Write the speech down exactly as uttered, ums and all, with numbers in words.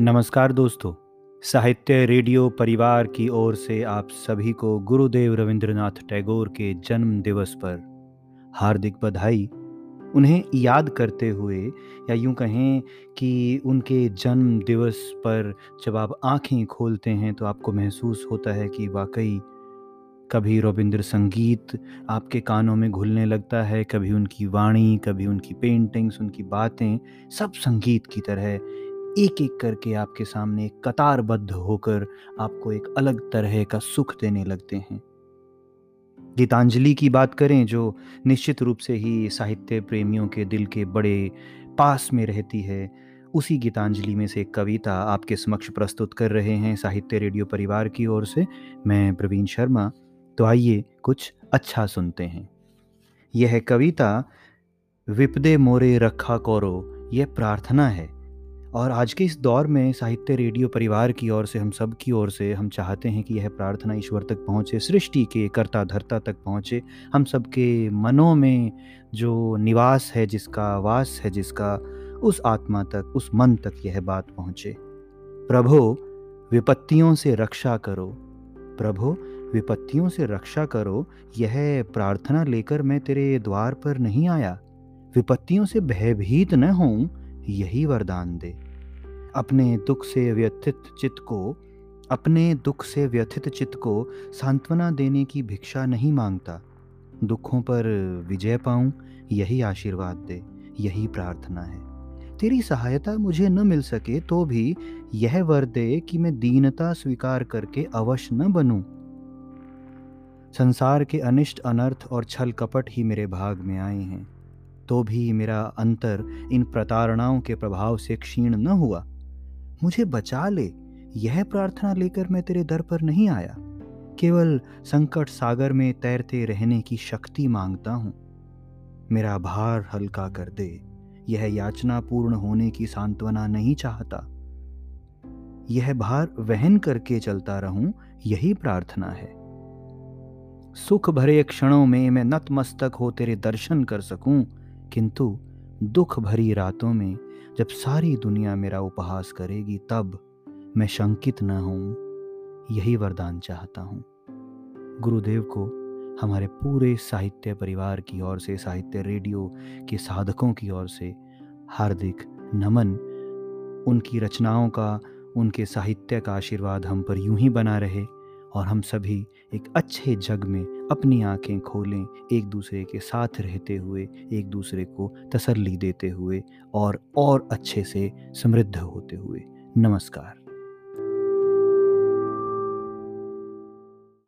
नमस्कार दोस्तों, साहित्य रेडियो परिवार की ओर से आप सभी को गुरुदेव रविंद्रनाथ टैगोर के जन्म दिवस पर हार्दिक बधाई। उन्हें याद करते हुए, या यूं कहें कि उनके जन्म दिवस पर जब आप आँखें खोलते हैं तो आपको महसूस होता है कि वाकई कभी रविंद्र संगीत आपके कानों में घुलने लगता है, कभी उनकी वाणी, कभी उनकी पेंटिंग्स, उनकी बातें, सब संगीत की तरह एक एक करके आपके सामने कतारबद्ध होकर आपको एक अलग तरह का सुख देने लगते हैं। गीतांजलि की बात करें, जो निश्चित रूप से ही साहित्य प्रेमियों के दिल के बड़े पास में रहती है, उसी गीतांजलि में से एक कविता आपके समक्ष प्रस्तुत कर रहे हैं साहित्य रेडियो परिवार की ओर से मैं प्रवीण शर्मा। तो आइए कुछ अच्छा सुनते हैं। यह है कविता विपदे मोरे रक्खा कोरो। यह प्रार्थना है, और आज के इस दौर में साहित्य रेडियो परिवार की ओर से, हम सब की ओर से, हम चाहते हैं कि यह प्रार्थना ईश्वर तक पहुँचे, सृष्टि के कर्ता धर्ता तक पहुँचे, हम सब के मनों में जो निवास है, जिसका वास है, जिसका उस आत्मा तक, उस मन तक यह बात पहुँचे। प्रभो विपत्तियों से रक्षा करो, प्रभो विपत्तियों से रक्षा करो। यह प्रार्थना लेकर मैं तेरे द्वार पर नहीं आया, विपत्तियों से भयभीत न होऊं यही वरदान दे। अपने दुख से व्यथित चित्त को अपने दुख से व्यथित चित्त को सांत्वना देने की भिक्षा नहीं मांगता, दुखों पर विजय पाऊं यही आशीर्वाद दे, यही प्रार्थना है। तेरी सहायता मुझे न मिल सके तो भी यह वर दे कि मैं दीनता स्वीकार करके अवश्य न बनूं। संसार के अनिष्ट, अनर्थ और छल कपट ही मेरे भाग में आए हैं, तो भी मेरा अंतर इन प्रताड़नाओं के प्रभाव से क्षीण न हुआ। मुझे बचा ले, यह प्रार्थना लेकर मैं तेरे दर पर नहीं आया, केवल संकट सागर में तैरते रहने की शक्ति मांगता हूँ। मेरा भार हल्का कर दे, यह याचना पूर्ण होने की सांत्वना नहीं चाहता, यह भार वहन करके चलता रहूं यही प्रार्थना है। सुख भरे क्षणों में मैं नतमस्तक हो तेरे दर्शन कर सकूं, किंतु दुख भरी रातों में जब सारी दुनिया मेरा उपहास करेगी तब मैं शंकित न हूं, यही वरदान चाहता हूं। गुरुदेव को हमारे पूरे साहित्य परिवार की ओर से, साहित्य रेडियो के साधकों की ओर से हार्दिक नमन। उनकी रचनाओं का, उनके साहित्य का आशीर्वाद हम पर यूं ही बना रहे, और हम सभी एक अच्छे जग में अपनी आंखें खोलें, एक दूसरे के साथ रहते हुए, एक दूसरे को तसल्ली देते हुए, और और अच्छे से समृद्ध होते हुए। नमस्कार।